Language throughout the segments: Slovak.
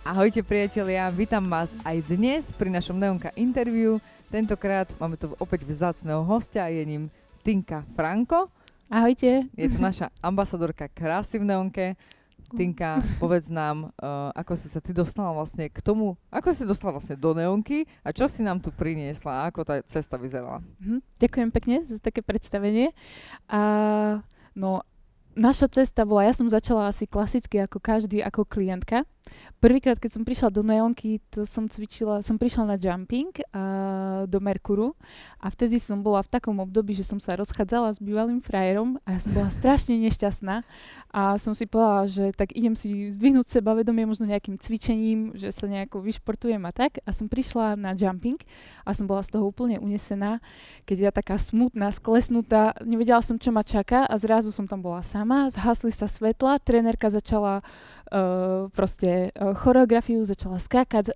Ahojte priatelia, vítam vás aj dnes pri našom Neonka interview. Tentokrát máme tu opäť vzácneho hostia, je ním Tinka Franko. Ahojte. Je to naša ambasadorka krásy v Neonke. Tinka, povedz nám, ako si sa ty dostala vlastne k tomu, ako si dostala vlastne do Neonky a čo si nám tu priniesla a ako tá cesta vyzerala. Ďakujem pekne za také predstavenie. Naša cesta bola, ja som začala asi klasicky ako každý, ako klientka. Prvýkrát, keď som prišla do Neonky, to som cvičila, som prišla na jumping do Merkuru a vtedy som bola v takom období, že som sa rozchádzala s bývalým frajerom a ja som bola strašne nešťastná a som si povedala, že tak idem si zdvihnúť sebavedomie možno nejakým cvičením, že sa nejako vyšportujem a tak. A som prišla na jumping a som bola z toho úplne unesená, keď ja taká smutná, sklesnutá, nevedela som, čo ma čaká a zrazu som tam bola sama, zhasli sa svetla, trenérka začala choreografiu, začala skákať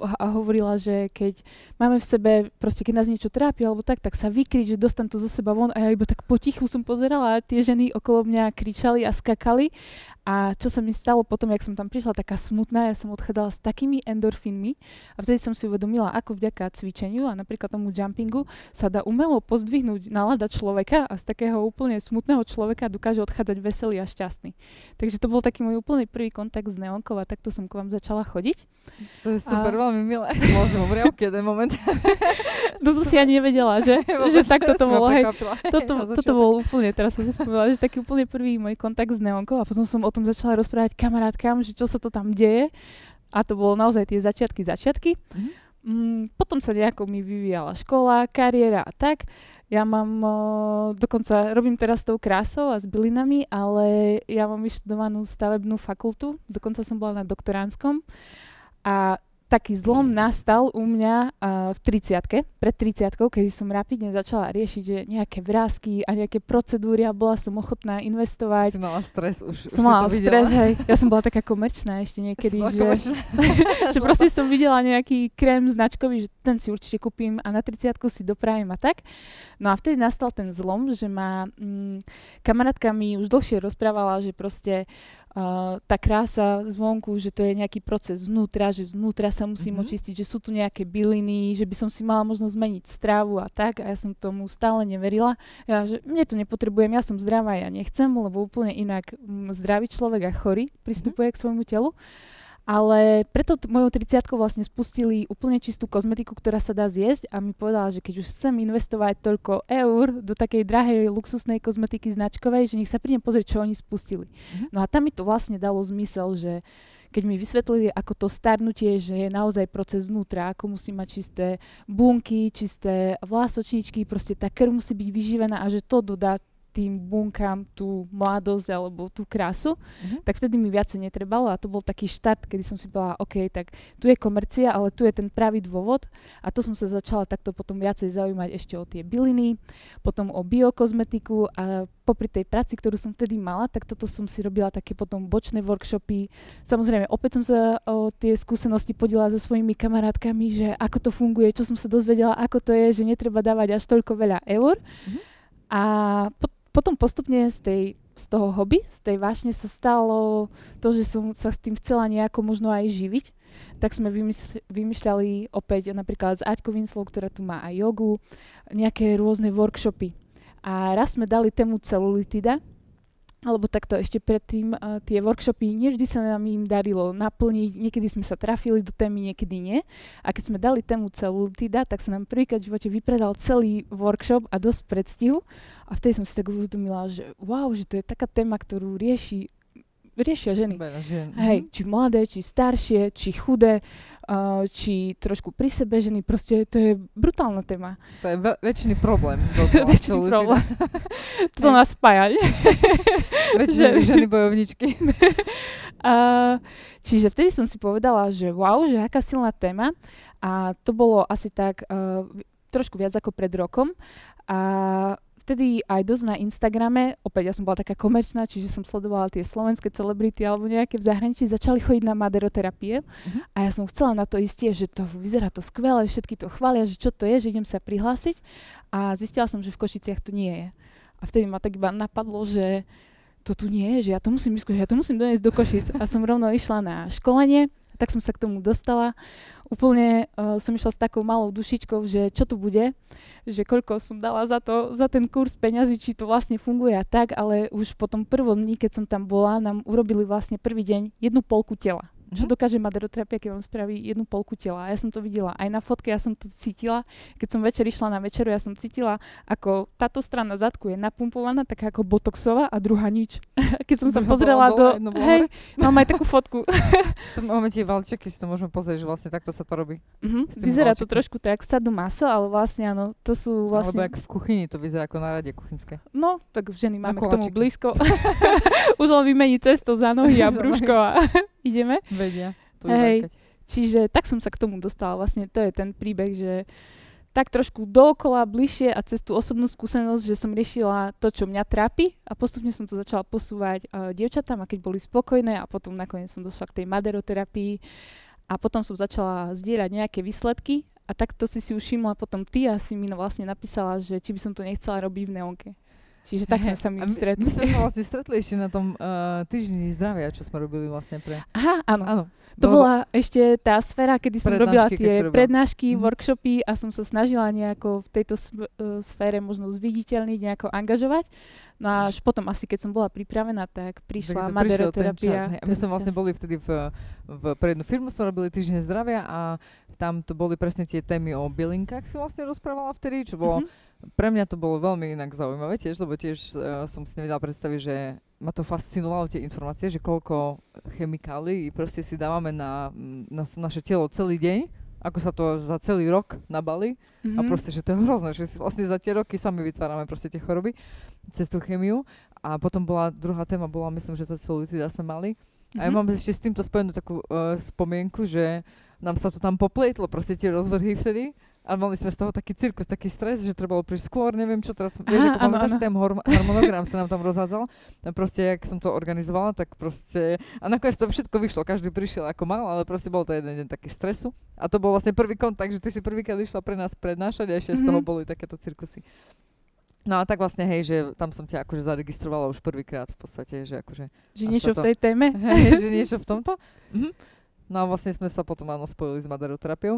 a hovorila, že keď máme v sebe, proste keď nás niečo trápi alebo tak sa vykrič, že dostan to zo seba von a ja iba tak potichu som pozerala a tie ženy okolo mňa kričali a skakali a čo sa mi stalo potom, jak som tam prišla taká smutná, ja som odchádzala s takými endorfínmi a vtedy som si uvedomila, ako vďaka cvičeniu a napríklad tomu jumpingu sa dá umelo pozdvihnúť nálada človeka a z takého úplne smutného človeka dokáže odchádzať veselý a šťastný. Takže to bol taký môj úplne prvý kontakt s Neonkou a takto som k vám začala chodiť. To je super, veľmi milé. Bola som obriavky jeden moment. No to si ja nevedela, že takto to bolo. Toto bolo úplne, teraz som si spomínala, že taký úplne prvý môj kontakt s Neonkou a potom som o tom začala rozprávať kamarátkám, že čo sa to tam deje a to bolo naozaj tie začiatky. Potom sa nejako mi vyvíjala škola, kariéra a tak. Ja mám, dokonca robím teraz s tou krásou a s bylinami, ale ja mám vyštudovanú stavebnú fakultu, dokonca som bola na doktoránskom a taký zlom nastal u mňa v 30-ke, pred 30-kou, keď som rapidne začala riešiť že nejaké vrásky a nejaké procedúry a bola som ochotná investovať. Si mala stres už. Som mala stres, hej. Ja som bola taká komerčná ešte niekedy, že proste som videla nejaký krém značkový, že ten si určite kúpim a na 30-ku si dopravím a tak. No a vtedy nastal ten zlom, že ma kamarátka mi už dlhšie rozprávala, že proste tá krása zvonku, že to je nejaký proces vnútra, že vnútra sa musím očistiť, že sú tu nejaké byliny, že by som si mala možno zmeniť stravu a tak a ja som tomu stále neverila. Ja, že mne to nepotrebujem, ja som zdravá, ja nechcem, lebo úplne inak zdravý človek a chorý pristupuje k svojmu telu. Ale preto mojou 30-kou vlastne spustili úplne čistú kozmetiku, ktorá sa dá zjesť a mi povedala, že keď už chcem investovať toľko eur do takej drahej luxusnej kozmetiky značkovej, že nech sa prídem pozrieť, čo oni spustili. No a tam mi to vlastne dalo zmysel, že keď mi vysvetlili, ako to starnutie, že je naozaj proces vnútra, ako musí mať čisté bunky, čisté vlásočničky, proste tá krv musí byť vyživená a že to dodá tým bunkám tú mladosť alebo tú krásu, tak vtedy mi viacej netrebalo a to bol taký štart, kedy som si povedala, OK, tak tu je komercia, ale tu je ten pravý dôvod a to som sa začala takto potom viacej zaujímať ešte o tie byliny, potom o biokozmetiku a popri tej práci, ktorú som vtedy mala, tak toto som si robila také potom bočné workshopy. Samozrejme, opäť som sa o tie skúsenosti podielala so svojimi kamarátkami, že ako to funguje, čo som sa dozvedela, ako to je, že netreba dávať až toľko veľa eur a potom postupne z toho hobby, z tej vášne sa stalo to, že som sa s tým chcela nejako možno aj živiť. Tak sme vymýšľali opäť napríklad s Aťko Vínclov, ktorá tu má aj jogu, nejaké rôzne workshopy. A raz sme dali tému celulitida, alebo takto ešte predtým tie workshopy nevždy sa nám im darilo naplniť, niekedy sme sa trafili do témy, niekedy nie. A keď sme dali tému celulitida, tak sa nám prvýkrát v živote vypredal celý workshop a dosť predstihu. A vtedy som si tak uvedomila, že wow, že to je taká téma, ktorú riešia ženy. Hej, či mladé, či staršie, či chudé, či trošku pri sebe ženy, proste to je brutálna téma. To je väčšiný problém. Väčšiný problém. To nás spája, nie? Väčšiné ženy bojovničky. Čiže vtedy som si povedala, že wow, že aká silná téma a to bolo asi tak trošku viac ako pred rokom a vtedy aj dosť na Instagrame, opäť ja som bola taká komerčná, čiže som sledovala tie slovenské celebrity alebo nejaké v zahraničí, začali chodiť na maderoterapie a ja som chcela na to ísť, že to vyzerá to skvelé, všetky to chvália, že čo to je, že idem sa prihlásiť a zistila som, že v Košiciach to nie je. A vtedy ma tak iba napadlo, že to tu nie je, že ja to musím vyskúšať, ja to musím doniesť do Košic a som rovno išla na školenie. tak som sa k tomu dostala. Úplne som išla s takou malou dušičkou, že čo tu bude, že koľko som dala za ten kurz peňazí, či to vlastne funguje a tak, ale už po tom prvom dni, keď som tam bola, nám urobili vlastne prvý deň jednu polku tela. Čo dokáže maderoterapia, keď vám spraví jednu polku tela. Ja som to videla aj na fotke, ja som to cítila. Keď som večer išla na večeru, ja som cítila, ako táto strana zadku je napumpovaná, taká ako botoxová a druhá nič. Keď som sa pozrela do... Hej, mám aj takú fotku. Máme tie valčeky, si to môžeme pozrieť, že vlastne takto sa to robí. Vyzerá valčeky. To trošku tak sadu maso, ale vlastne áno, to sú vlastne... Alebo jak v kuchyni, to vyzerá ako na rade kuchynské. No, tak ženy máme k tomu blízko. Už len vymení cesto za nohy a brúško a ideme. Vedia. Hej, čiže tak som sa k tomu dostala. Vlastne to je ten príbeh, že tak trošku dookola, bližšie a cez tú osobnú skúsenosť, že som riešila to, čo mňa trápi a postupne som to začala posúvať dievčatám a keď boli spokojné a potom nakoniec som došla k tej maderoterapii a potom som začala zdierať nejaké výsledky a takto si si všimla potom ty a si mi vlastne napísala, že či by som to nechcela robiť v Neonke. Čiže tak sme sa my stretli. My sme sa vlastne stretli ešte na tom týždni zdravia, čo sme robili vlastne pre... Aha, áno. To bola ešte tá sféra, kedy som robila tie prednášky, workshopy a som sa snažila nejako v tejto sfére možno zviditeľniť, nejako angažovať. No a až potom asi, keď som bola pripravená, tak prišla maderoterapia. A my sme vlastne boli vtedy pre jednu firmu, sme robili týždeň zdravia a tam to boli presne tie témy o bylinkách, si vlastne rozprávala vtedy, čo bolo... Pre mňa to bolo veľmi inak zaujímavé tiež, lebo tiež som si nevedela predstaviť, že ma to fascinovalo tie informácie, že koľko chemikálií proste si dávame na naše telo celý deň, ako sa to za celý rok nabali a proste, že to je hrozné, že si vlastne za tie roky sami vytvárame proste tie choroby cez tú chemiu a potom bola druhá téma, bola myslím, že tá celulitida sme mali a ja mám ešte s týmto spojenú takú spomienku, že nám sa to tam popletlo proste tie rozvrhy vtedy. A mali sme z toho taký cirkus, taký stres, že trebalo prísť skôr, neviem čo teraz, vieš, ako pamätáš, ten harmonogram sa nám tam rozhádzal. A proste, jak som to organizovala, tak proste, a nakoniec to všetko vyšlo, každý prišiel ako mal, ale proste bol to jeden deň taký stresu. A to bol vlastne prvý kontakt, že ty si prvýkrát išla pre nás prednášať a ešte z toho boli takéto cirkusy. No a tak vlastne, hej, že tam som ťa akože zaregistrovala už prvýkrát v podstate, že akože... Že niečo v tej téme? Hej, že niečo v tomto? No a vlastne sme sa potom spojili s maderoterapiou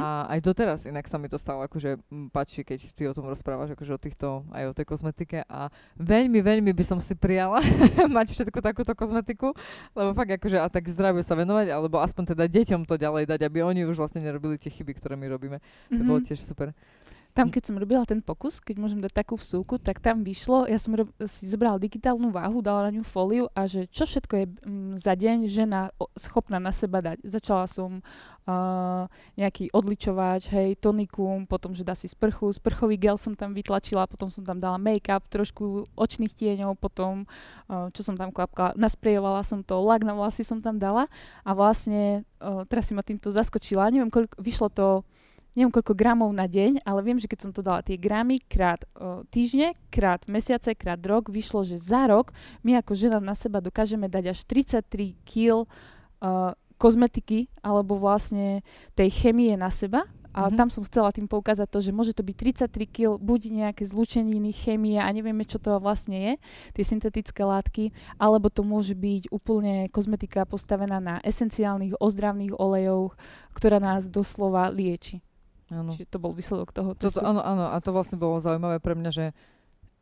a aj doteraz inak sa mi to stále akože páči, keď ty o tom rozprávaš, akože o týchto, aj o tej kozmetike a veľmi, veľmi by som si prijala mať všetko takúto kozmetiku, lebo fakt akože a tak zdraviu sa venovať, alebo aspoň teda deťom to ďalej dať, aby oni už vlastne nerobili tie chyby, ktoré my robíme. To bolo tiež super. Tam, keď som robila ten pokus, keď môžem dať takú vsúku, tak tam vyšlo, ja som si zobrala digitálnu váhu, dala na ňu fóliu a že čo všetko je za deň žena schopná na seba dať. Začala som nejaký odličovač, hej, tonikum, potom, že dá si sprchu, sprchový gel som tam vytlačila, potom som tam dala make-up, trošku očných tieňov, potom, čo som tam kvapkala, nasprejovala som to, lak na vlasy som tam dala a vlastne, teraz si ma týmto zaskočila, neviem, koľko, vyšlo to neviem koľko gramov na deň, ale viem, že keď som to dala tie gramy krát týždne, krát mesiace, krát rok, vyšlo, že za rok my ako žena na seba dokážeme dať až 33 kg kozmetiky alebo vlastne tej chemie na seba. A tam som chcela tým poukázať to, že môže to byť 33 kg, buď nejaké zlúčeniny, chémie a nevieme, čo to vlastne je, tie syntetické látky, alebo to môže byť úplne kozmetika postavená na esenciálnych ozdravných olejoch, ktorá nás doslova lieči. Áno. Čiže to bol výsledok toho testu. Áno, a to vlastne bolo zaujímavé pre mňa,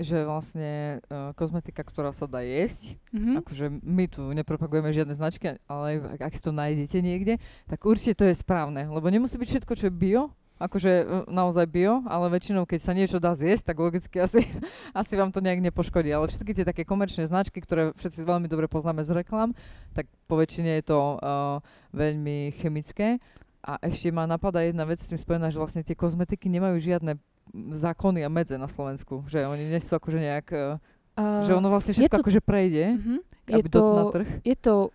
že vlastne kozmetika, ktorá sa dá jesť, akože my tu nepropagujeme žiadne značky, ale ak si to nájdete niekde, tak určite to je správne, lebo nemusí byť všetko, čo je bio, akože naozaj bio, ale väčšinou, keď sa niečo dá zjesť, tak logicky asi vám to nejak nepoškodí, ale všetky tie také komerčné značky, ktoré všetci veľmi dobre poznáme z reklám, tak po väčšine je to veľmi chemické. A ešte ma napadá jedna vec s tým spojená, že vlastne tie kozmetiky nemajú žiadne zákony a medze na Slovensku. Že oni nie sú akože nejak... že ono vlastne všetko akože prejde, aby na trh.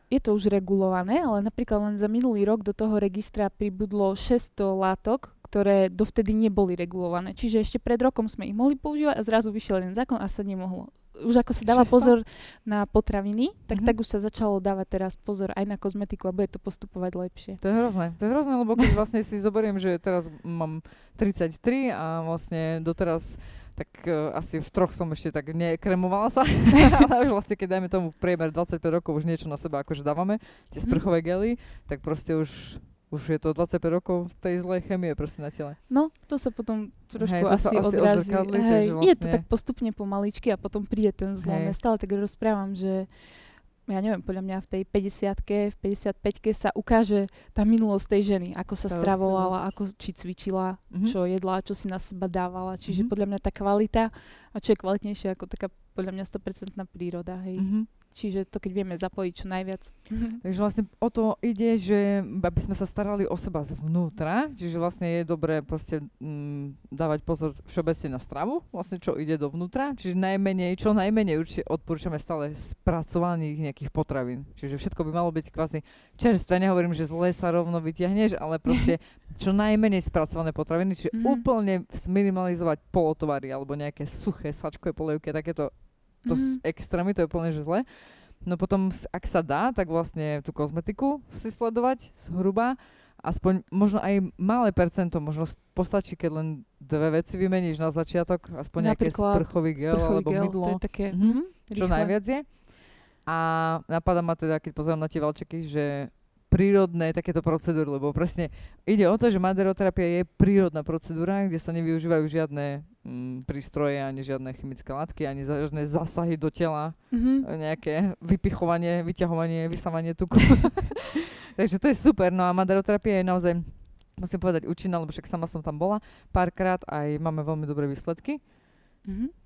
Je to už regulované, ale napríklad len za minulý rok do toho registra pribudlo 600 látok, ktoré dovtedy neboli regulované. Čiže ešte pred rokom sme ich mohli používať a zrazu vyšiel jeden zákon a sa nemohlo. Už ako sa dáva 600? Pozor na potraviny, tak už sa začalo dávať teraz pozor aj na kozmetiku a bude to postupovať lepšie. To je hrozné, lebo keď vlastne si zoberiem, že teraz mám 33 a vlastne doteraz... tak asi v troch som ešte tak nekremovala sa, ale už vlastne keď dajme tomu priemer 25 rokov už niečo na seba akože dávame, tie sprchové gely, tak proste už je to 25 rokov tej zlej chemie proste na tele. No, to sa potom trošku asi odrazí. Hej, vlastne... Je to tak postupne pomaličky a potom príde ten zlom. Ja stále tak rozprávam, že ja neviem, podľa mňa v tej 50-ke, v 55-ke sa ukáže tá minulosť tej ženy, ako sa stravovala, ako či cvičila, čo jedla, čo si na seba dávala. Čiže podľa mňa tá kvalita, a čo je kvalitnejšie ako taká podľa mňa 100% príroda, hej. Čiže to keď vieme zapojiť čo najviac. Takže vlastne o to ide, že aby sme sa starali o seba zvnútra, čiže vlastne je dobré proste dávať pozor všeobecne na stravu, vlastne čo ide dovnútra, čiže čo najmenej určite odporúčame stále spracovaných nejakých potravín. Čiže všetko by malo byť kvázi čerstvé, nehovorím, že zle sa rovno vytiahneš, ale proste čo najmenej spracované potraviny, čiže úplne minimalizovať polotovary alebo nejaké suché sačkové polievky, takéto to s extrami, to je úplne že zle. No potom, ak sa dá, tak vlastne tú kozmetiku si sledovať zhruba. Aspoň možno aj malé percento, možno postačí, keď len dve veci vymeníš na začiatok, aspoň nejaké sprchový gel, mydlo. To je také čo najviac je. A napadá ma teda, keď pozerám na tie valčeky, že prírodné takéto procedúry, lebo presne ide o to, že maderoterapia je prírodná procedúra, kde sa nevyužívajú žiadne prístroje, ani žiadne chemické látky, ani žiadne zásahy do tela, nejaké vypichovanie, vyťahovanie, vysávanie tuku. Takže to je super. No a maderoterapia je naozaj, musím povedať, účinná, lebo však sama som tam bola párkrát a máme veľmi dobré výsledky.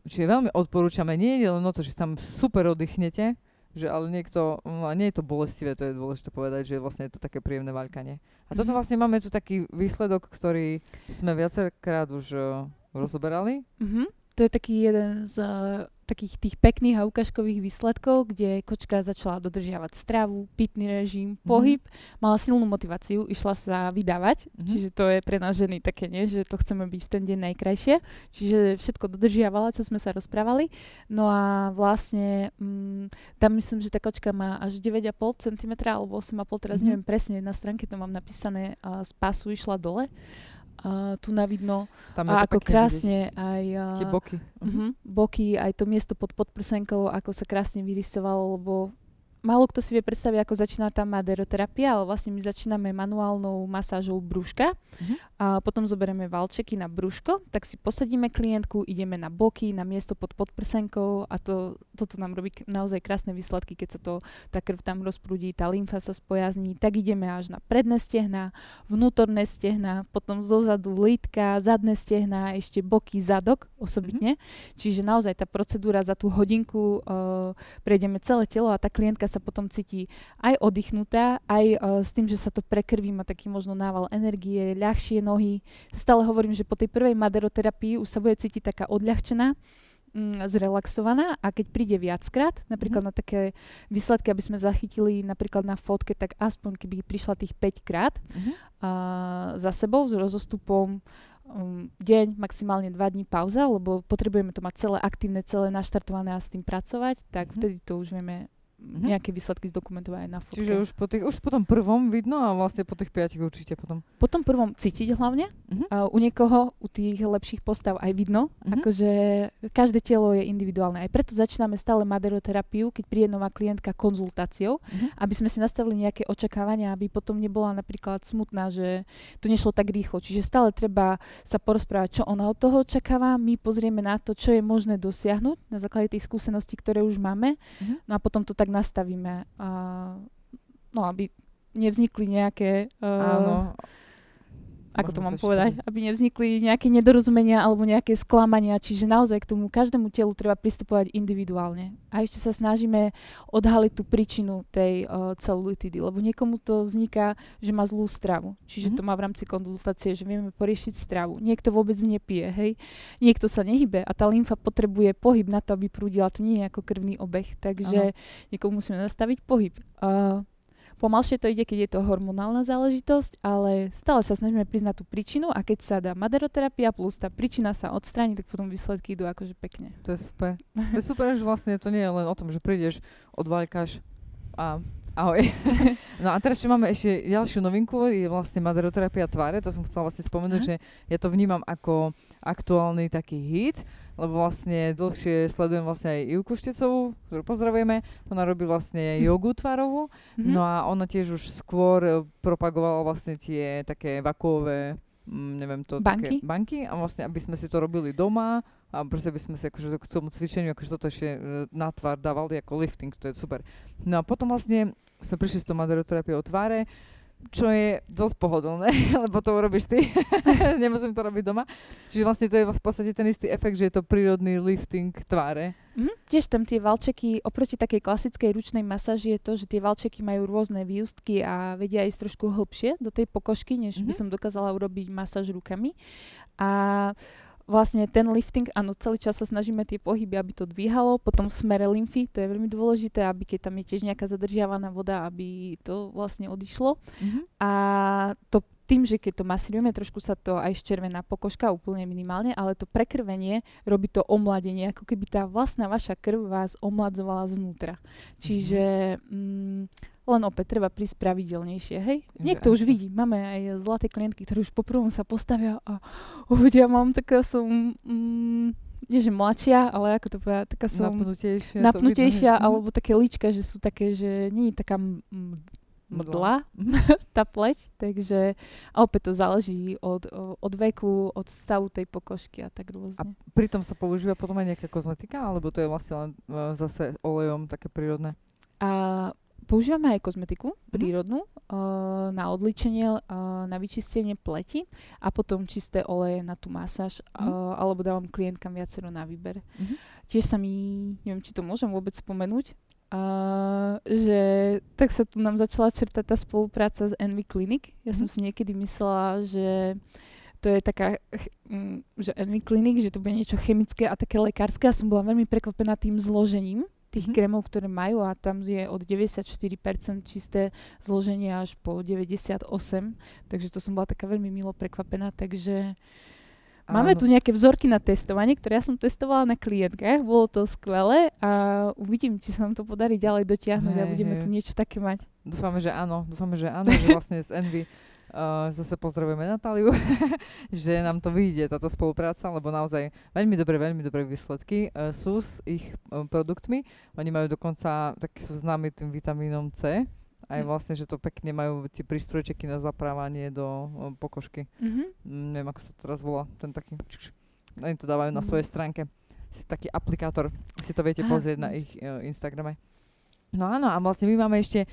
Čiže veľmi odporúčame, nie je len o to, že tam super oddychnete, že ale niekto, a nie je to bolestivé, to je dôležité povedať, že vlastne je to také príjemné vaľkanie. A toto vlastne máme tu taký výsledok, ktorý sme viacerkrát už rozoberali. To je taký jeden z takých tých pekných a ukážkových výsledkov, kde kočka začala dodržiavať stravu, pitný režim, pohyb, mala silnú motiváciu, išla sa vydávať, čiže to je pre nás ženy také, nie? Že to chceme byť v ten deň najkrajšie, čiže všetko dodržiavala, čo sme sa rozprávali. No a vlastne tam myslím, že tá kočka má až 9,5 cm alebo 8,5, teraz neviem presne, na stránke to mám napísané, a z pásu išla dole. Tu na vidno, a ako krásne aj tie boky. Boky, aj to miesto pod podprsenkou, ako sa krásne vyrysovalo, lebo málo kto si vie predstaviť, ako začína tá maderoterapia, ale vlastne my začíname manuálnou masážou brúška a potom zoberieme valčeky na brúško, tak si posadíme klientku, ideme na boky, na miesto pod podprsenkou a toto nám robí naozaj krásne výsledky, keď sa tá krv tam rozprúdi, tá lymfa sa spojazní, tak ideme až na predné stehná, vnútorné stehná, potom zozadu lítka, zadné stehná, ešte boky, zadok osobitne. Čiže naozaj tá procedúra za tú hodinku prejdeme celé telo a tá klientka sa potom cíti aj oddychnutá, aj s tým, že sa to prekrví, má taký možno nával energie, ľahšie nohy. Stále hovorím, že po tej prvej maderoterapii už sa bude cítiť taká odľahčená, zrelaxovaná a keď príde viackrát, napríklad na také výsledky, aby sme zachytili napríklad na fotke, tak aspoň keby prišla tých 5 krát za sebou s rozostupom deň, maximálne 2 dní pauza, lebo potrebujeme to mať celé aktívne, celé naštartované a s tým pracovať, tak vtedy to už vieme nejaké výsledky zdokumentovať aj na fotke. Čiže už po tom prvom vidno a vlastne po tých 5 určite potom. Po tom prvom cítiť hlavne. U niekoho, u tých lepších postav aj vidno. Akože každé telo je individuálne. Aj preto začíname stále maderoterapiu, keď príde nová klientka konzultáciou, aby sme si nastavili nejaké očakávania, aby potom nebola napríklad smutná, že to nešlo tak rýchlo. Čiže stále treba sa porozprávať, čo ona od toho očakáva. My pozrieme na to, čo je možné dosiahnuť na základe tých skúseností, ktoré už máme. No a potom to tak nastavíme, no aby nevznikli nejaké, ako to mám povedať, aby nevznikli nejaké nedorozumenia alebo nejaké sklamania, čiže naozaj k tomu každému telu treba pristupovať individuálne. A ešte sa snažíme odhaliť tú príčinu tej celulitidy, lebo niekomu to vzniká, že má zlú stravu. Čiže to má v rámci konzultácie, že vieme poriešiť stravu. Niekto vôbec nepije, hej. Niekto sa nehybe a tá lymfa potrebuje pohyb na to, aby prúdila. To nie je ako krvný obeh, takže niekomu musíme nastaviť pohyb. Pomalšie to ide, keď je to hormonálna záležitosť, ale stále sa snažíme priznať tú príčinu a keď sa dá maderoterapia plus tá príčina sa odstráni, tak potom výsledky idú akože pekne. To je super. To je super, že vlastne to nie je len o tom, že prídeš, odvaľkáš a ahoj. No a teraz, čo máme ešte ďalšiu novinku, je vlastne maderoterapia tváre. To som chcela vlastne spomenúť, že ja to vnímam ako aktuálny taký hit, lebo vlastne dlhšie sledujem vlastne aj Ivku Štecovú, ktorú pozdravujeme. Ona robí vlastne jogu tvarovú. Mm-hmm. No a ona tiež už skôr propagovala vlastne tie také vakuové, neviem to, banky? Také banky. A vlastne, aby sme si to robili doma a proste by sme si akože k tomu cvičeniu akože toto ešte na tvár dávali ako lifting, to je super. No a potom vlastne sme prišli s tou maderoterapiou o tváre, čo je dosť pohodlné, lebo to urobíš ty. Nemusím to robiť doma. Čiže vlastne to je v podstate ten istý efekt, že je to prírodný lifting tváre. Mm-hmm. Tiež tam tie valčeky, oproti takej klasickej ručnej masáži je to, že tie valčeky majú rôzne výústky a vedia ísť trošku hlbšie do tej pokožky, než by som dokázala urobiť masáž rukami. A vlastne ten lifting, áno, celý čas sa snažíme tie pohyby, aby to dvíhalo, potom v smere lymfy, to je veľmi dôležité, aby keď tam je tiež nejaká zadržiavaná voda, aby to vlastne odišlo. Mm-hmm. A to tým, že keď to masírujeme, trošku sa to aj ščervená pokožka, úplne minimálne, ale to prekrvenie robí to omladenie, ako keby tá vlastná vaša krv vás omladzovala znútra. Čiže len opäť treba prísť pravidelnejšie, hej? Niekto už vidí. Máme aj zlaté klientky, ktoré už po prvom sa postavia a uvedia, mám taká som, nie že mladšia, ale ako to povedať, taká som napnutejšia alebo také líčka, že sú také, že nie je taká mdla tá pleť, takže a opäť to záleží od veku, od stavu tej pokožky a tak rôzne. A pritom sa používa potom aj nejaká kozmetika, alebo to je vlastne len zase olejom také prírodné? A používame aj kozmetiku prírodnú na odličenie, na vyčistenie pleti a potom čisté oleje na tú masáž alebo dávam klientkám viacero na výber. Tiež sa mi, neviem, či to môžem vôbec spomenúť, že tak sa tu nám začala črtať tá spolupráca s Envy Clinic. Ja som si niekedy myslela, že to je taká, že Envy Clinic, že to bude niečo chemické a také lekárske a som bola veľmi prekvapená tým zložením tých krémov, ktoré majú a tam je od 94% čisté zloženie až po 98%, takže to som bola taká veľmi milo prekvapená, takže máme tu nejaké vzorky na testovanie, ktoré ja som testovala na klientkách, bolo to skvelé a uvidím, či sa nám to podarí ďalej dotiahnuť a budeme tu niečo také mať. Dúfame, že áno, že vlastne z Envy zase pozdravujeme Natáliu, že nám to vyjde, táto spolupráca, lebo naozaj veľmi dobré výsledky sú s ich produktmi. Oni majú dokonca, tak sú známi tým vitamínom C, aj vlastne, že to pekne majú tie prístrojčeky na zaprávanie do pokožky. Neviem, ako sa to teraz volá, ten taký, oni to dávajú na svojej stránke. Taký aplikátor, si to viete pozrieť na ich Instagrame. No áno, a vlastne my máme ešte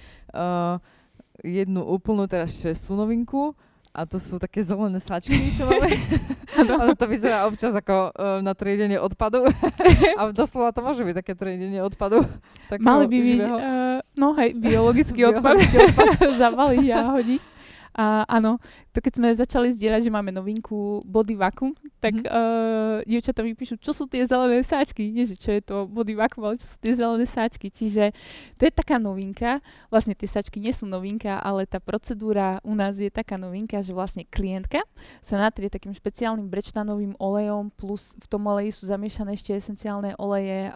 jednu úplnú, teraz 6. novinku a to sú také zelené sačky, čo máme. Ono to vyzerá občas ako na triedenie odpadu. A doslova to môže byť také triedenie odpadu. Mali by byť, biologický odpad. Zavaliť a hodiť. A áno, to keď sme začali zdierať, že máme novinku body vacuum, tak dievčatá mi píšu, čo sú tie zelené sáčky. Nie, že čo je to body vacuum, ale čo sú tie zelené sáčky. Čiže to je taká novinka. Vlastne tie sáčky nie sú novinka, ale tá procedúra u nás je taká novinka, že vlastne klientka sa natrie takým špeciálnym brečtanovým olejom, plus v tom oleji sú zamiešané ešte esenciálne oleje,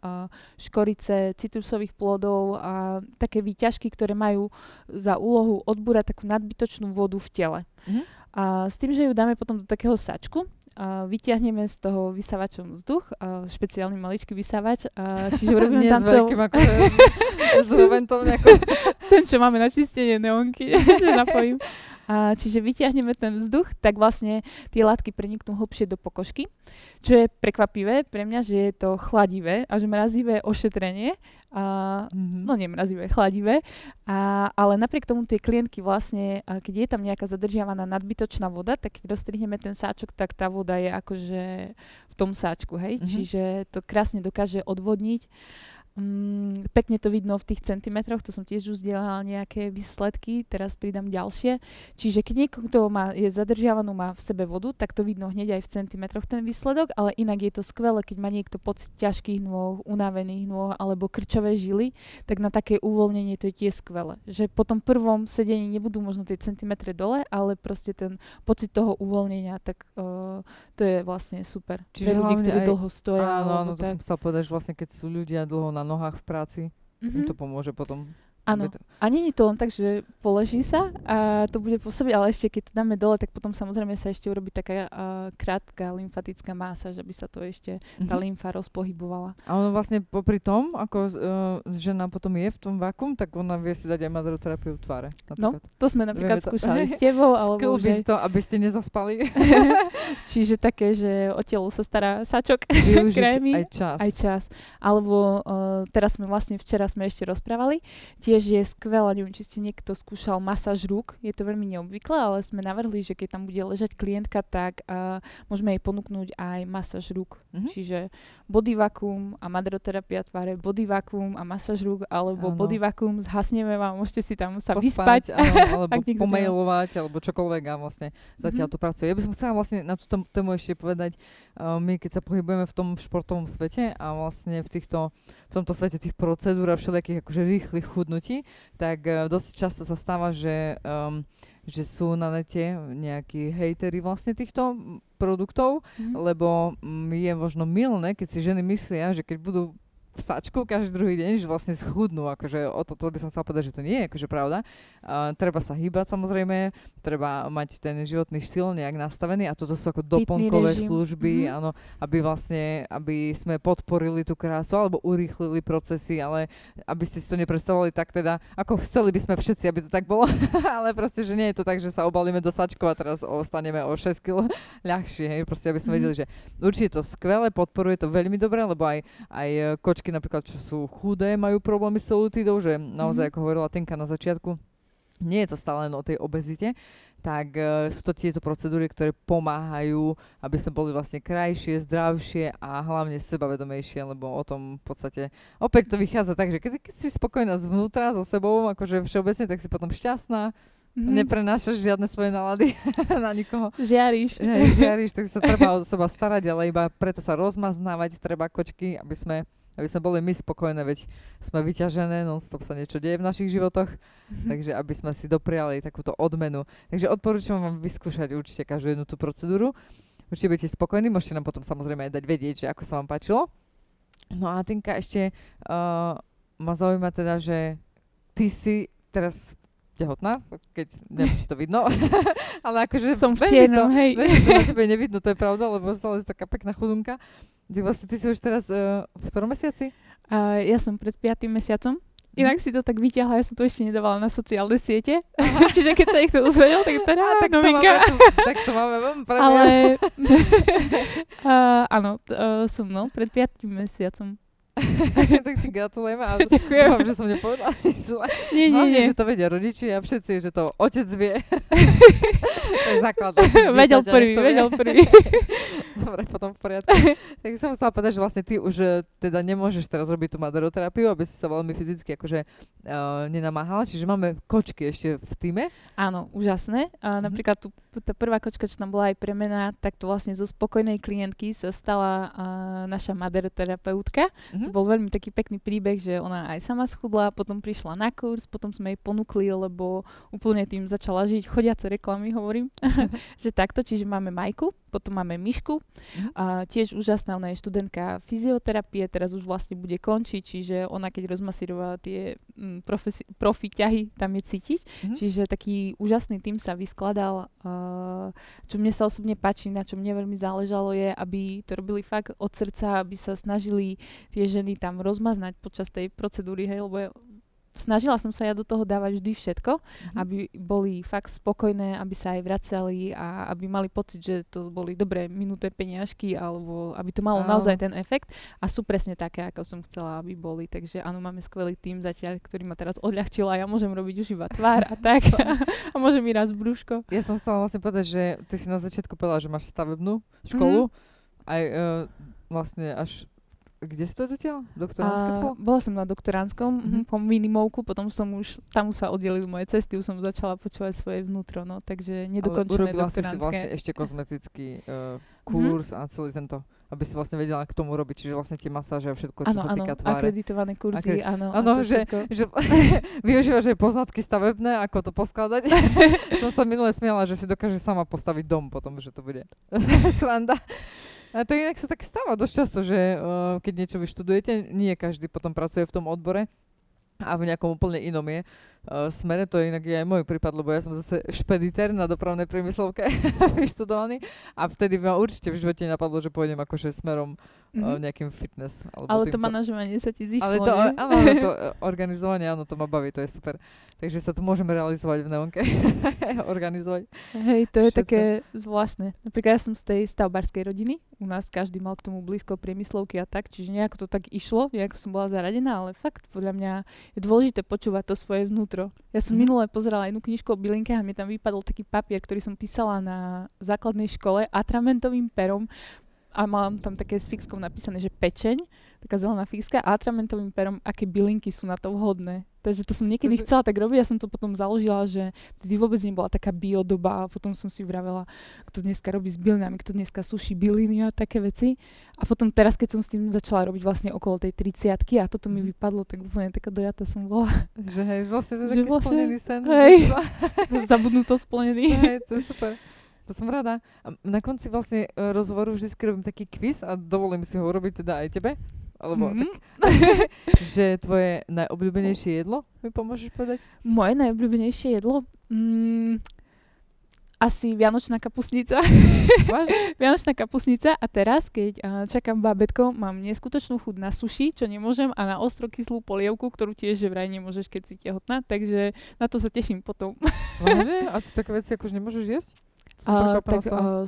škorice, citrusových plodov a také výťažky, ktoré majú za úlohu odbúrať takú nadbytočnú vodu v tele. A s tým, že ju dáme potom do takého sačku, vyťahneme z toho vysavačom vzduch, špeciálny maličký vysavač, čiže urobíme tam to... Ten, čo máme na čistenie neonky, že napojím. A čiže vyťahneme ten vzduch, tak vlastne tie látky preniknú hlbšie do pokožky, čo je prekvapivé pre mňa, že je to chladivé, až mrazivé ošetrenie. Chladivé. Ale napriek tomu tie klientky vlastne, keď je tam nejaká zadržiavaná nadbytočná voda, tak keď rozstrihneme ten sáčok, tak tá voda je akože v tom sáčku, hej? Čiže to krásne dokáže odvodniť. Pekne to vidno v tých centimetroch, to som tiež už zdieľala nejaké výsledky, teraz pridám ďalšie. Čiže keď niekto je zadržiavanú, má v sebe vodu, tak to vidno hneď aj v centimetroch ten výsledok, ale inak je to skvelé, keď má niekto pocit ťažkých nôh, unavených nôh alebo krčové žily, tak na také uvoľnenie to je tiež skvelé. Že po tom prvom sedení nebudú možno tie centimetre dole, ale proste ten pocit toho uvoľnenia, tak to je vlastne super. Čiže pre ľudí, ktorí aj dlho stoja. Áno, to som chcela povedať, že vlastne keď sú ľudia dlho na nohách v práci, im to pomôže potom. Áno. A nie je to len tak, že položí sa a to bude pôsobiť, ale ešte keď to dáme dole, tak potom samozrejme sa ešte urobí taká krátka lymfatická másaž, aby sa to ešte tá lymfa rozpohybovala. A ono vlastne popri tom, ako žena potom je v tom vakuum, tak ona vie si dať aj maderoterapiu v tváre. Napríklad. No, to sme napríklad skúšali s tebou. Alebo to, aby ste nezaspali. Čiže také, že o telo sa stará sačok, krémy. Aj čas. Alebo teraz včera sme ešte rozprávali, je skvelá, neviem, či ste niekto skúšal masáž rúk, je to veľmi neobvyklé, ale sme navrhli, že keď tam bude ležať klientka, tak môžeme jej ponúknuť aj masáž rúk. Mm-hmm. Čiže body vacuum a maderoterapia tváre, body vacuum a masáž rúk, alebo ano. Body vacuum, zhasneme vám, môžete si tam sa vyspať. Áno, alebo pomailovať, alebo čokoľvek a vlastne zatiaľ to pracuje. Ja by som chcela vlastne na túto tému ešte povedať, my keď sa pohybujeme v tom športovom svete a vlastne v tomto svete tých procedúr a všelijakých akože rýchlych chudnutí, tak dosť často sa stáva, že sú na nete nejakí hejteri vlastne týchto produktov, lebo je možno mylné, keď si ženy myslia, že keď budú v sačku každý druhý deň, že vlastne schudnú. Akože o to by som chcela povedať, že to nie je akože pravda. Treba sa hýbať samozrejme, treba mať ten životný štýl nejak nastavený a toto sú ako doplnkové služby, áno, aby sme podporili tú krásu alebo urýchlili procesy, ale aby ste si to nepredstavovali tak teda, ako chceli by sme všetci, aby to tak bolo, ale proste, že nie je to tak, že sa obalíme do sačku a teraz ostaneme o 6 kg ľahšie, hej, proste aby sme vedeli, že určite to skvelé, podporuje to veľmi dobre, lebo aj kočky napríklad, čo sú chudé, majú problémy s celulitidou, že naozaj, ako hovorila Tinka na začiatku, nie je to stále len o tej obezite, tak sú to tieto procedúry, ktoré pomáhajú, aby sme boli vlastne krajšie, zdravšie a hlavne sebavedomejšie, lebo o tom v podstate opäť to vychádza tak, že keď si spokojná zvnútra so sebou, akože všeobecne, tak si potom šťastná, neprenášaš žiadne svoje nálady na nikoho. Žiaríš, tak sa treba o seba starať, ale iba preto sa rozmaznávať treba kočky, aby sme boli my spokojné, veď sme vyťažené, non-stop sa niečo deje v našich životoch, takže aby sme si dopriali takúto odmenu. Takže odporúčam vám vyskúšať určite každú jednu tú procedúru. Určite budete spokojní, môžete nám potom samozrejme aj dať vedieť, že ako sa vám páčilo. No a Tinka, ešte ma zaujíma teda, že ty si teraz tehotná, keď neviem, či to vidno, ale akože som v čiernom, hej. To na sebe nevidno, to je pravda, lebo stále si taká pekná chudunka. Ty si už teraz v ktorom mesiaci? Ja som pred 5. mesiacom. Inak si to tak vyťahla, ja som to ešte nedávala na sociálne siete. Čiže keď sa ich to dozvedel, tak teda novinka. Tak to máme vám pre mňa. Ale áno, som pred 5. mesiacom. Tak ti gratulujem a dúfam, že som nepovedala. Nie. Že to vedia rodičia a všetci, že to otec vie. To je základ. Vedel prvý. Dobre, potom v poriadku. Tak som chcela povedať, že vlastne ty už teda nemôžeš teraz robiť tú maderoterapiu, aby si sa veľmi fyzicky akože nenamáhala. Čiže máme kočky ešte v týme. Áno, úžasné. Napríklad tá prvá kočka, čo tam bola aj pre mňa, tak to vlastne zo spokojnej klientky sa stala naša maderoterapeutka. To bol veľmi taký pekný príbeh, že ona aj sama schudla, potom prišla na kurz, potom sme jej ponúkli, lebo úplne tým začala žiť. Chodiace reklamy, hovorím. Že takto, čiže máme Majku, potom máme Myšku. A tiež úžasná, ona je študentka fyzioterapie, teraz už vlastne bude končiť, čiže ona keď rozmasírovala tie profi ťahy, tam je cítiť. Čiže taký úžasný tým sa vyskladal. Čo mne sa osobne páči, na čo mne veľmi záležalo je, aby to robili fakt od srdca, aby sa snažili tie ženy tam rozmaznať počas tej procedúry, hej, lebo snažila som sa ja do toho dávať vždy všetko, aby boli fakt spokojné, aby sa aj vracali a aby mali pocit, že to boli dobré minuté peniažky, alebo aby to malo naozaj ten efekt. A sú presne také, ako som chcela, aby boli. Takže áno, máme skvelý tím zatiaľ, ktorý ma teraz odľahčil a ja môžem robiť už iba tvár a tak. A môžem mi raz brúško. Ja som chcela vlastne povedať, že ty si na začiatku povedala, že máš stavebnú školu. Aj vlastne až... Kde ste dotiaľ? Doktoránská? Bola som na doktoránskom, po minimovku, potom som už, tam sa oddelili moje cesty, už som začala počúvať svoje vnútro, no, takže nedokončené doktoránske. Ale urobila si vlastne ešte kozmetický kurz a celý tento, aby si vlastne vedela k tomu robiť, čiže vlastne tie masáže a všetko, čo sa týka tváre. Áno, akreditované kurzy, áno, že využívaš aj poznatky stavebné, ako to poskladať. Som sa minule smiala, že si dokáže sama postaviť dom potom, že to bude sranda. A to inak sa tak stáva dosť často, že keď niečo vyštudujete, nie každý potom pracuje v tom odbore. a v nejakom úplne inom je smere. To je inak aj môj prípad, lebo ja som zase špeditér na dopravnej priemyslovke vyštudovaný a vtedy ma určite v živote napadlo, že pôjdem akože smerom nejakým fitness. Ale to manažovanie sa ti zišlo, ale to, nie? Áno, to organizovanie, áno, to ma baví, to je super. Takže sa to môžeme realizovať v Neonke, organizovať. Hej, to je všetko také zvláštne. Napríklad ja som z tej stavbárskej rodiny, u nás každý mal k tomu blízko priemyslovky a tak, čiže nejako to tak išlo, nejako som bola zaradená, ale fakt podľa mňa je dôležité počúvať to svoje vnútro. Ja som minule pozerala jednu knižku o bylinkách a mi tam vypadol taký papier, ktorý som písala na základnej škole atramentovým perom a mám tam také s fixkou napísané, že pečeň, taká zelená fixka a atramentovým perom, aké bylinky sú na to vhodné. Takže to som niekedy chcela tak robiť, ja som to potom založila, že vtedy vôbec nebola taká biodoba a potom som si vravela, kto dneska robí s bylinami, kto dneska suší byliny a také veci. A potom teraz, keď som s tým začala robiť vlastne okolo tej 30-ky a toto mi vypadlo, tak úplne taká dojata som bola. Že hej, vlastne to je taký vlastne splnený sen. Hej, zabudnuto splnený. Hej, to je super. To som rada. A na konci vlastne rozhovoru vždy robím taký quiz a dovolím si ho urobiť teda aj tebe. Alebo tak, že tvoje najobľúbenejšie jedlo, mi pomôžeš povedať? Moje najobľúbenejšie jedlo? Asi vianočná kapusnica. Vianočná kapusnica a teraz, keď čakám bábätko, mám neskutočnú chuť na sushi, čo nemôžem, a na ostrokyslú polievku, ktorú tiež vraj nemôžeš, keď si tehotná, takže na to sa teším potom. Váže? A to také veci, ako už nemôžeš jesť?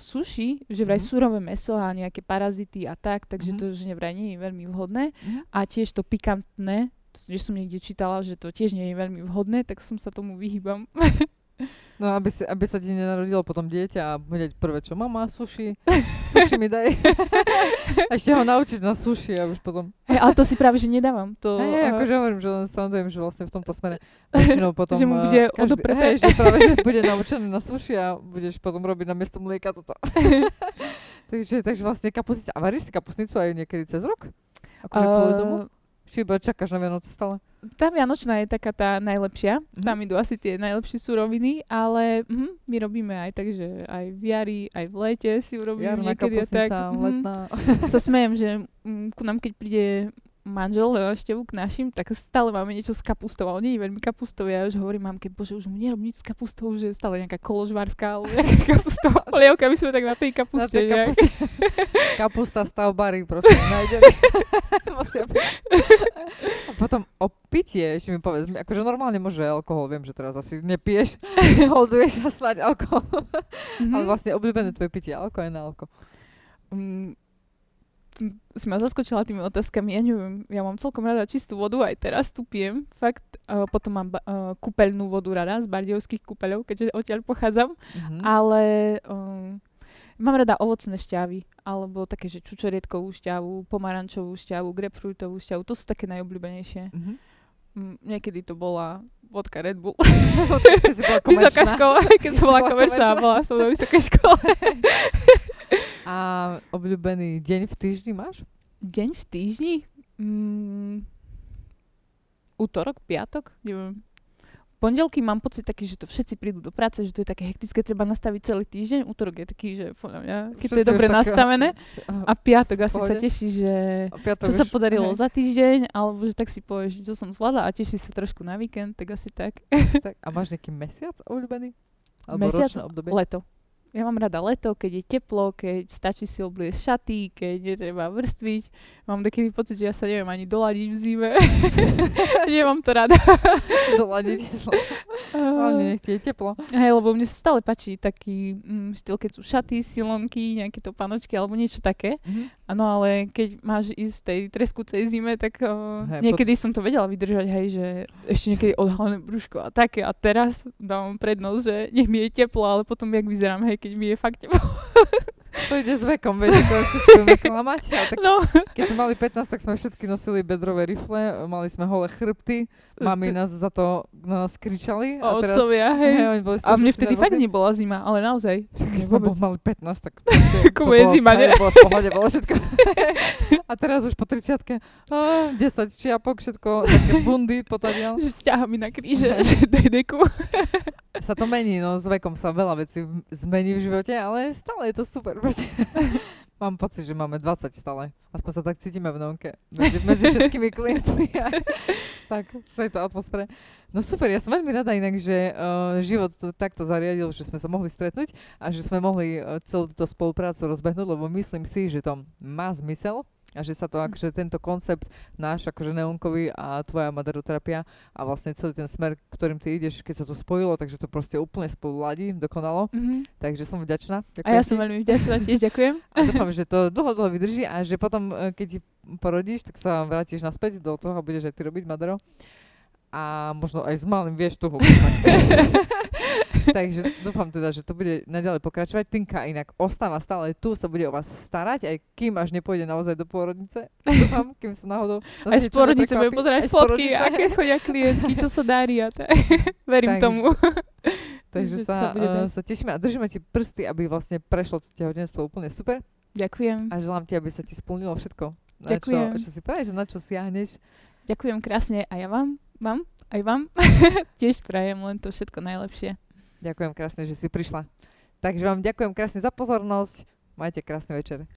Sushi, že vraj surové mäso a nejaké parazity a tak, takže to že vraj nie je veľmi vhodné. A tiež to pikantné, že som niekde čítala, že to tiež nie je veľmi vhodné, tak som sa tomu vyhýbam. No, aby sa ti nenarodilo potom dieťa a hneď prvé, čo mama, sushi mi daj. A ešte ho naučiť na sushi a už potom. Hey, ale to si práve, že nedávam. To, akože hovorím, že len srandujem, že vlastne v tomto smere väčšinou potom že mu bude odopreté. Že práve, že bude naučený na sushi a budeš potom robiť na miesto mlieka toto. takže vlastne kapusnica. A varíš si kapusnicu aj niekedy cez rok? Akože kvôli tomu? Či iba čakáš na Vianoce stále? Tá vianočná je taká tá najlepšia. Tam idú asi tie najlepšie suroviny, ale my robíme aj tak, že aj v jari, aj v lete si urobíme jarná niekedy. Jarná kapusnica, tak, letná. Sa smejem, že ku nám, keď príde manžel na návštevu k našim, tak stále máme niečo s kapustou. A on nie je veľmi kapustou. Ja už hovorím mamke, bože, už mu nerob nič s kapustou, že stále nejaká koložvárska alebo nejaká kapustová polievka. My sme tak na tej kapuste. Kapusta stavbári proste nájdeme. A potom o pitie, ešte mi povedz, akože normálne môže alkohol, viem, že teraz asi nepiješ, holduješ a sláď alkohol. Ale vlastne obľúbené tvoje pitie, alko aj na alko. Si ma zaskočila tými otázkami, ja neviem, ja mám celkom rada čistú vodu, aj teraz tu pijem, fakt, potom mám kúpeľnú vodu rada z bardejovských kúpeľov, keďže odtiaľ pochádzam, ale mám rada ovocné šťavy, alebo také, že čučoriedkovú šťavu, pomarančovú šťavu, grapefruitovú šťavu, to sú také najobľúbenejšie. Niekedy to bola vodka Red Bull. Keď si bola komerčná. Vysoká škola, keď som bola komerčná, bola som na vysokej škole. A obľúbený deň v týždni máš? Deň v týždni? Útorok, piatok? Neviem. Pondelky mám pocit taký, že to všetci prídu do práce, že to je také hektické, treba nastaviť celý týždeň. Útorok je taký, že podľa mňa, keď všetci to je dobre nastavené. A piatok asi sa teší, že čo sa podarilo za týždeň, alebo že tak si povieš, čo som zvládla a teší sa trošku na víkend, tak asi tak. A máš nejaký mesiac obľúbený? Alebo mesiac, leto. Ja mám rada leto, keď je teplo, keď stačí si obliecť šaty, keď netreba vrstviť. Mám taký pocit, že ja sa neviem ani doladiť v zime. Nemám to rada. Doladiť je zle. Hlavne nech je teplo. Hej, lebo mne sa stále páči taký štýl, keď sú šaty, silonky, nejaké topánočky alebo niečo také. Áno, ale keď máš ísť v tej treskúcej zime, tak niekedy som to vedela vydržať, hej, že ešte niekedy odhalené brúško a také. A teraz dávam prednosť, že nech mi je teplo, ale potom jak vyzerám, hej, keď mi je fakt teplo. To ide s vekom, vieš, čo si budeme klamať. Keď sme mali 15, tak sme všetky nosili bedrové rifle, mali sme holé chrbty, mami nás za to na nás kričali. A teraz, otcovia, hej. A mne vtedy fakt nebola zima, ale naozaj. Keď sme mali 15, tak to je zima, ne? Pohľade bolo všetko. A teraz už po 30-ke 10 čiapok, všetko, také bundy, potadiaľ. Ťahá mi na kríže, že daj deku. Sa to mení, no s vekom sa veľa vecí zmení v živote, ale stále je to super. Mám pocit, že máme 20 stále. Aspoň sa tak cítime v Neonke. Medzi všetkými klientmi. Tak, to je to atmosféra. No super, ja som veľmi rada inak, že život to takto zariadil, že sme sa mohli stretnúť a že sme mohli celú túto spoluprácu rozbehnúť, lebo myslím si, že to má zmysel a že sa to akože tento koncept náš akože neonkový a tvoja maderoterapia a vlastne celý ten smer, ktorým ty ideš, keď sa to spojilo, takže to proste úplne spolu ladí, dokonalo. Mm-hmm. Takže som vďačná. Ďakujem. A ja som veľmi vďačná, tiež ďakujem. A dúfam, že to dlho vydrží a že potom, keď ti porodíš, tak sa vrátiš naspäť do toho a budeš aj ty robiť madero. A možno aj s malým vieš toho. Takže dúfam teda, že to bude naďalej pokračovať. Tinka inak ostáva stále tu, sa bude o vás starať, aj kým až nepôjde naozaj do pôrodnice. Dúfam, kým sa náhodou... Aj z pôrodnice bude pozerať fotky, aké chodia klientky, čo sa darí a verím tomu. Takže sa tešíme a držíme ti prsty, aby vlastne prešlo to tehotenstvo úplne super. Ďakujem. A želám ti, aby sa ti splnilo všetko. Ďakujem. Čo si praje, že na čo siahneš. Ďakujem krásne a ja vám, aj vám, tiež prajem len to všetko najlepšie. Ďakujem krásne, že si prišla. Takže vám ďakujem krásne za pozornosť. Majte krásny večer.